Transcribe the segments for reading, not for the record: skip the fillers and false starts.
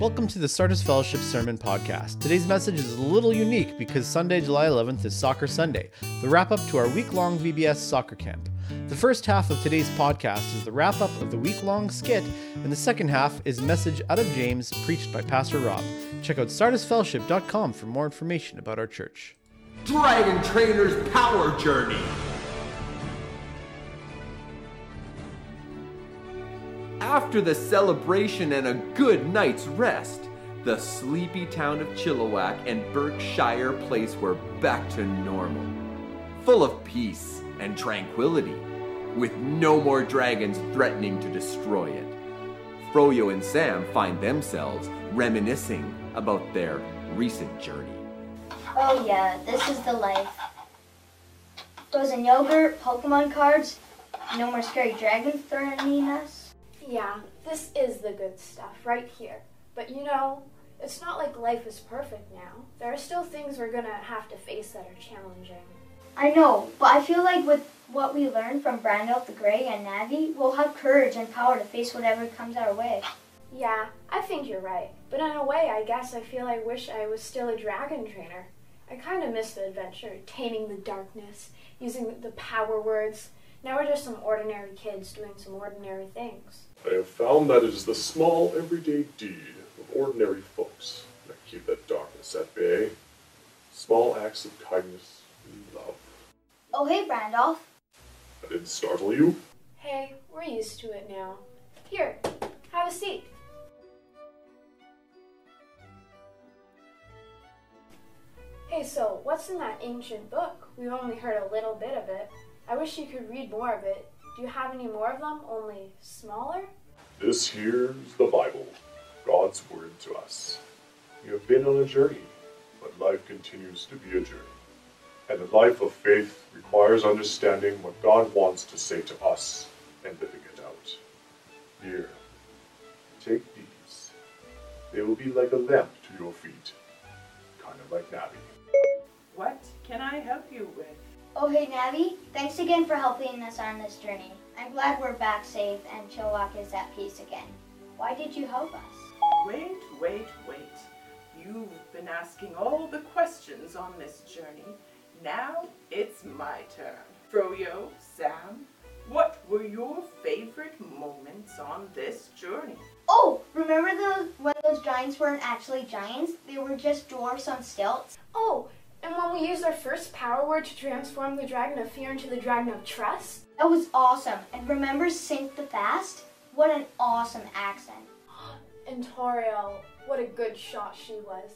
Welcome to the Sardis Fellowship Sermon Podcast. Today's message is a little unique because Sunday, July 11th is Soccer Sunday, the wrap-up to our week-long VBS soccer camp. The first half of today's podcast is the wrap-up of the week-long skit, and the second half is a message out of James preached by Pastor Rob. Check out SardisFellowship.com for more information about our church. Dragon Trainer's Power Journey. After the celebration and a good night's rest, the sleepy town of Chilliwack and Berkshire Place were back to normal, full of peace and tranquility, with no more dragons threatening to destroy it. Froyo and Sam find themselves reminiscing about their recent journey. Oh yeah, this is the life. Frozen yogurt, Pokemon cards, no more scary dragons threatening us. Yeah, this is the good stuff right here. But you know, it's not like life is perfect now. There are still things we're gonna have to face that are challenging. I know, but I feel like with what we learned from Brandel the Grey and Navi, we'll have courage and power to face whatever comes our way. Yeah, I think you're right. But in a way, I guess I feel I wish I was still a dragon trainer. I kind of miss the adventure, taming the darkness, using the power words. Now we're just some ordinary kids doing some ordinary things. I have found that it is the small, everyday deed of ordinary folks that keep that darkness at bay. Small acts of kindness and love. Oh, hey, Brandolf. That didn't startle you? Hey, we're used to it now. Here, have a seat. Hey, so what's in that ancient book? We've only heard a little bit of it. I wish you could read more of it. Do you have any more of them, only smaller? This here is the Bible, God's word to us. You have been on a journey, but life continues to be a journey. And the life of faith requires understanding what God wants to say to us and living it out. Here, take these. They will be like a lamp to your feet, kind of like Navi. What can I help you with? Oh, hey, Navi. Thanks again for helping us on this journey. I'm glad we're back safe and Chilliwack is at peace again. Why did you help us? Wait. You've been asking all the questions on this journey. Now it's my turn. Froyo, Sam, what were your favorite moments on this journey? Oh, remember when those giants weren't actually giants? They were just dwarfs on stilts? Oh, and when we used our first power word to transform the Dragon of Fear into the Dragon of Trust? That was awesome. And remember Saint the Fast? What an awesome accent. And Toriel, what a good shot she was.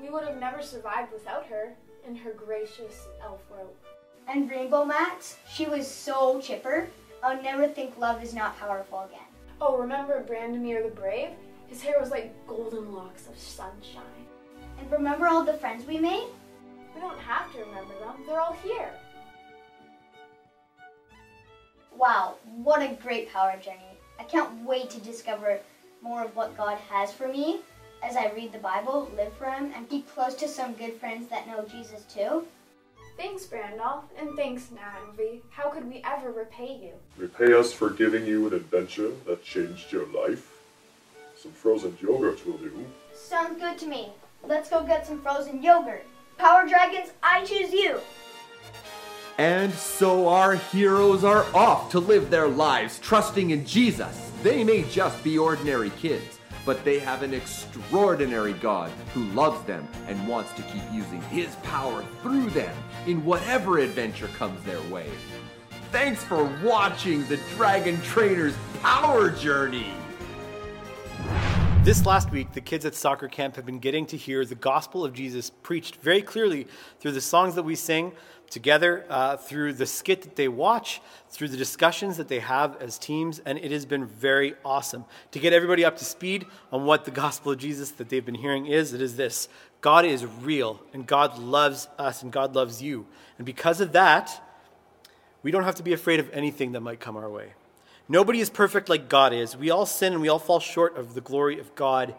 We would have never survived without her and her gracious elf rope. And Rainbow Max? She was so chipper. I'll never think love is not powerful again. Oh, remember Brandomir the Brave? His hair was like golden locks of sunshine. And remember all the friends we made? We don't have to remember them, they're all here. Wow, what a great power journey. I can't wait to discover more of what God has for me as I read the Bible, live for Him, and keep close to some good friends that know Jesus too. Thanks, Brandolf, and thanks, Navi. How could we ever repay you? Repay us for giving you an adventure that changed your life. Some frozen yogurt will do. Sounds good to me. Let's go get some frozen yogurt. Power Dragons, I choose you! And so our heroes are off to live their lives trusting in Jesus. They may just be ordinary kids, but they have an extraordinary God who loves them and wants to keep using His power through them in whatever adventure comes their way. Thanks for watching the Dragon Trainer's Power Journey! This last week, the kids at soccer camp have been getting to hear the gospel of Jesus preached very clearly through the songs that we sing together, through the skit that they watch, through the discussions that they have as teams, and it has been very awesome. To get everybody up to speed on what the gospel of Jesus that they've been hearing is, it is this: God is real, and God loves us, and God loves you. And because of that, we don't have to be afraid of anything that might come our way. Nobody is perfect like God is. We all sin and we all fall short of the glory of God,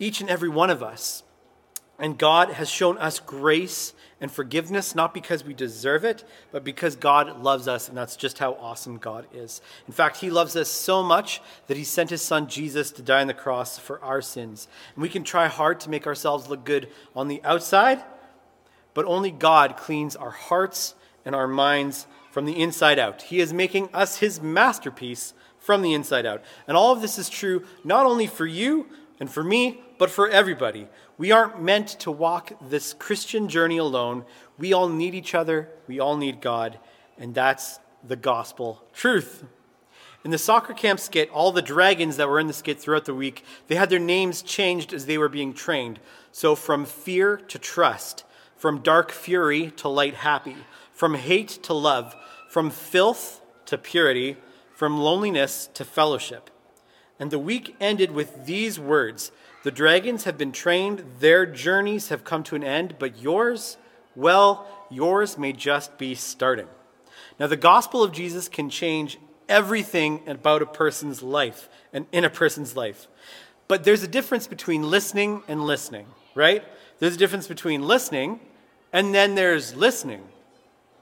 each and every one of us. And God has shown us grace and forgiveness, not because we deserve it, but because God loves us, and that's just how awesome God is. In fact, he loves us so much that he sent his son Jesus to die on the cross for our sins. And we can try hard to make ourselves look good on the outside, but only God cleans our hearts and our minds from the inside out. He is making us his masterpiece from the inside out. And all of this is true not only for you and for me, but for everybody. We aren't meant to walk this Christian journey alone. We all need each other. We all need God. And that's the gospel truth. In the soccer camp skit, all the dragons that were in the skit throughout the week, they had their names changed as they were being trained. So from fear to trust, from dark fury to light happy, from hate to love, from filth to purity, from loneliness to fellowship. And the week ended with these words: the dragons have been trained, their journeys have come to an end, but yours, well, yours may just be starting. Now, the gospel of Jesus can change everything about a person's life and in a person's life. But there's a difference between listening and listening, right? There's a difference between listening and then there's listening.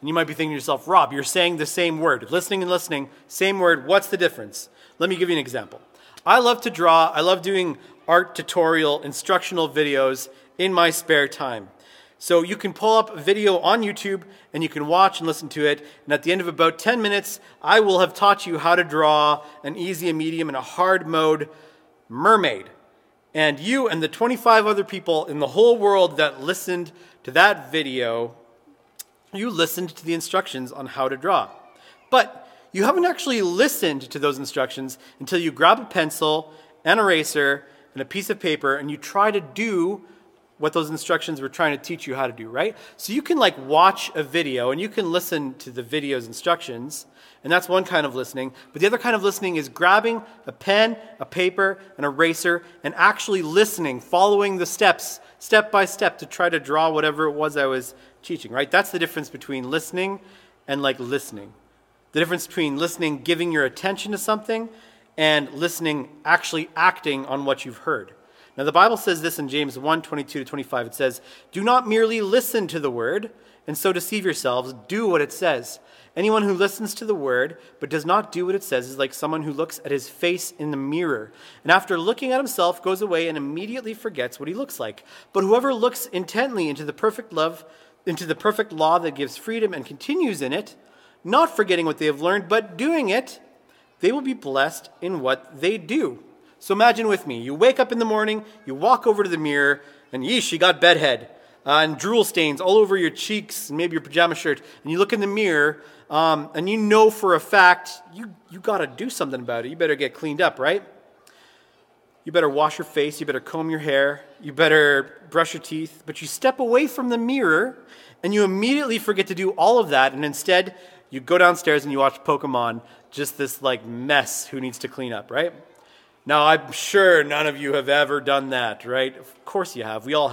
And you might be thinking to yourself, Rob, you're saying the same word. Listening and listening, same word. What's the difference? Let me give you an example. I love to draw. I love doing art tutorial, instructional videos in my spare time. So you can pull up a video on YouTube and you can watch and listen to it. And at the end of about 10 minutes, I will have taught you how to draw an easy, a medium, and a hard mode mermaid. And you and the 25 other people in the whole world that listened to that video, you listened to the instructions on how to draw. But you haven't actually listened to those instructions until you grab a pencil, an eraser, and a piece of paper, and you try to do what those instructions were trying to teach you how to do, right? So you can watch a video, and you can listen to the video's instructions, and that's one kind of listening. But the other kind of listening is grabbing a pen, a paper, an eraser, and actually listening, following the steps, step by step, to try to draw whatever it was I was teaching, right? That's the difference between listening and listening. The difference between listening, giving your attention to something, and listening, actually acting on what you've heard. Now, the Bible says this in James 1:22-25. It says, "Do not merely listen to the word, and so deceive yourselves. Do what it says. Anyone who listens to the word, but does not do what it says, is like someone who looks at his face in the mirror, and after looking at himself, goes away and immediately forgets what he looks like. But whoever looks intently into the perfect law that gives freedom and continues in it, not forgetting what they have learned, but doing it, they will be blessed in what they do." So imagine with me, you wake up in the morning, you walk over to the mirror, and yeesh, you got bedhead, and drool stains all over your cheeks, and maybe your pajama shirt, and you look in the mirror, and you know for a fact, you got to do something about it. You better get cleaned up, right? You better wash your face, you better comb your hair, you better brush your teeth, but you step away from the mirror, and you immediately forget to do all of that, and instead, you go downstairs and you watch Pokemon, just this mess who needs to clean up, right? Now, I'm sure none of you have ever done that, right? Of course you have. We all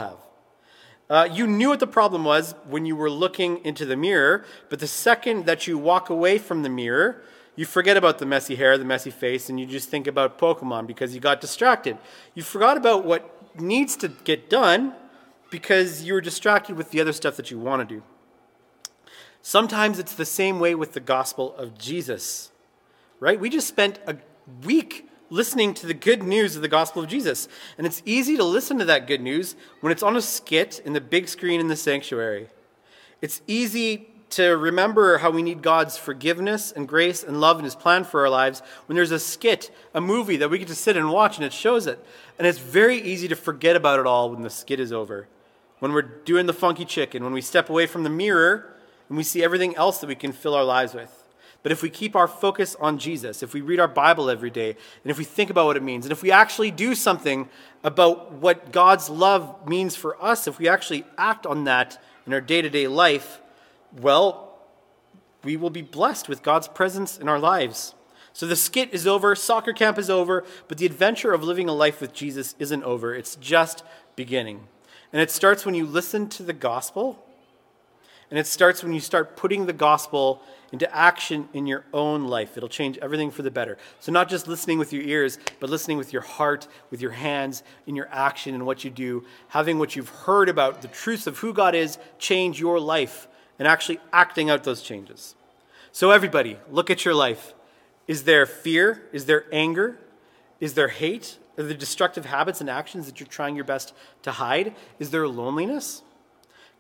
have. You knew what the problem was when you were looking into the mirror, but the second that you walk away from the mirror, you forget about the messy hair, the messy face, and you just think about Pokemon because you got distracted. You forgot about what needs to get done because you were distracted with the other stuff that you want to do. Sometimes it's the same way with the gospel of Jesus, right? We just spent a week listening to the good news of the gospel of Jesus. And it's easy to listen to that good news when it's on a skit in the big screen in the sanctuary. It's easy to remember how we need God's forgiveness and grace and love and his plan for our lives when there's a skit, a movie that we get to sit and watch and it shows it. And it's very easy to forget about it all when the skit is over. When we're doing the funky chicken, when we step away from the mirror, and we see everything else that we can fill our lives with. But if we keep our focus on Jesus, if we read our Bible every day, and if we think about what it means, and if we actually do something about what God's love means for us, if we actually act on that in our day-to-day life, well, we will be blessed with God's presence in our lives. So the skit is over, soccer camp is over, but the adventure of living a life with Jesus isn't over. It's just beginning. And it starts when you listen to the gospel, And it starts when you start putting the gospel into action in your own life. It'll change everything for the better. So not just listening with your ears, but listening with your heart, with your hands, in your action and what you do. Having what you've heard about the truths of who God is change your life and actually acting out those changes. So everybody, look at your life. Is there fear? Is there anger? Is there hate? Are there destructive habits and actions that you're trying your best to hide? Is there loneliness?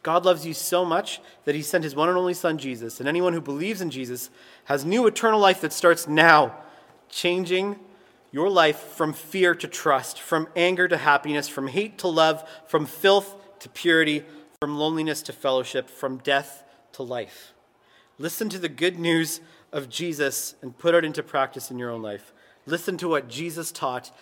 God loves you so much that he sent his one and only son, Jesus. And anyone who believes in Jesus has new eternal life that starts now, changing your life from fear to trust, from anger to happiness, from hate to love, from filth to purity, from loneliness to fellowship, from death to life. Listen to the good news of Jesus and put it into practice in your own life. Listen to what Jesus taught.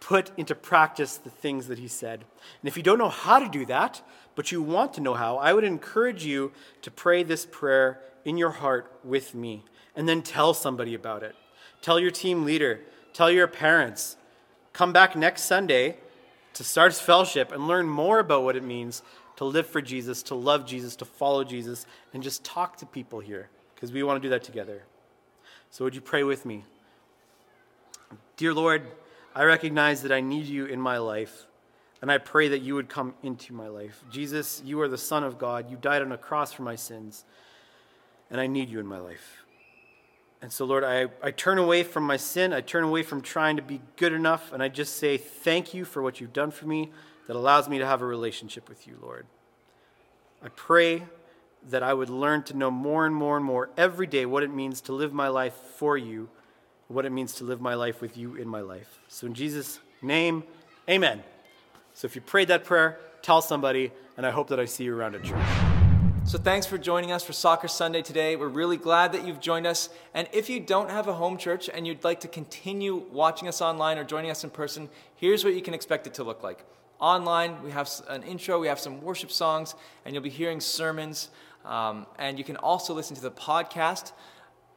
Put into practice the things that he said. And if you don't know how to do that, but you want to know how, I would encourage you to pray this prayer in your heart with me, and then tell somebody about it. Tell your team leader, tell your parents. Come back next Sunday to Sardis Fellowship and learn more about what it means to live for Jesus, to love Jesus, to follow Jesus, and just talk to people here, because we want to do that together. So would you pray with me? Dear Lord, I recognize that I need you in my life, and I pray that you would come into my life. Jesus, you are the Son of God. You died on a cross for my sins, and I need you in my life. And so, Lord, I turn away from my sin. I turn away from trying to be good enough, and I just say thank you for what you've done for me that allows me to have a relationship with you, Lord. I pray that I would learn to know more and more and more every day what it means to live my life for you, what it means to live my life with you in my life. So in Jesus' name, amen. So if you prayed that prayer, tell somebody, and I hope that I see you around at church. So thanks for joining us for Soccer Sunday today. We're really glad that you've joined us. And if you don't have a home church and you'd like to continue watching us online or joining us in person, here's what you can expect it to look like. Online, we have an intro, we have some worship songs, and you'll be hearing sermons. And you can also listen to the podcast.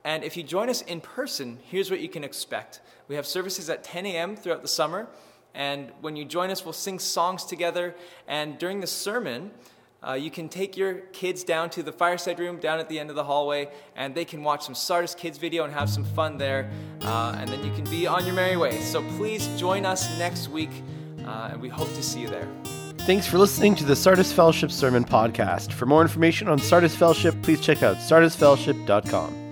And if you join us in person, here's what you can expect. We have services at 10 a.m. throughout the summer. And when you join us, we'll sing songs together. And during the sermon, you can take your kids down to the fireside room down at the end of the hallway. And they can watch some Sardis Kids video and have some fun there. And then you can be on your merry way. So please join us next week. And we hope to see you there. Thanks for listening to the Sardis Fellowship Sermon Podcast. For more information on Sardis Fellowship, please check out SardisFellowship.com.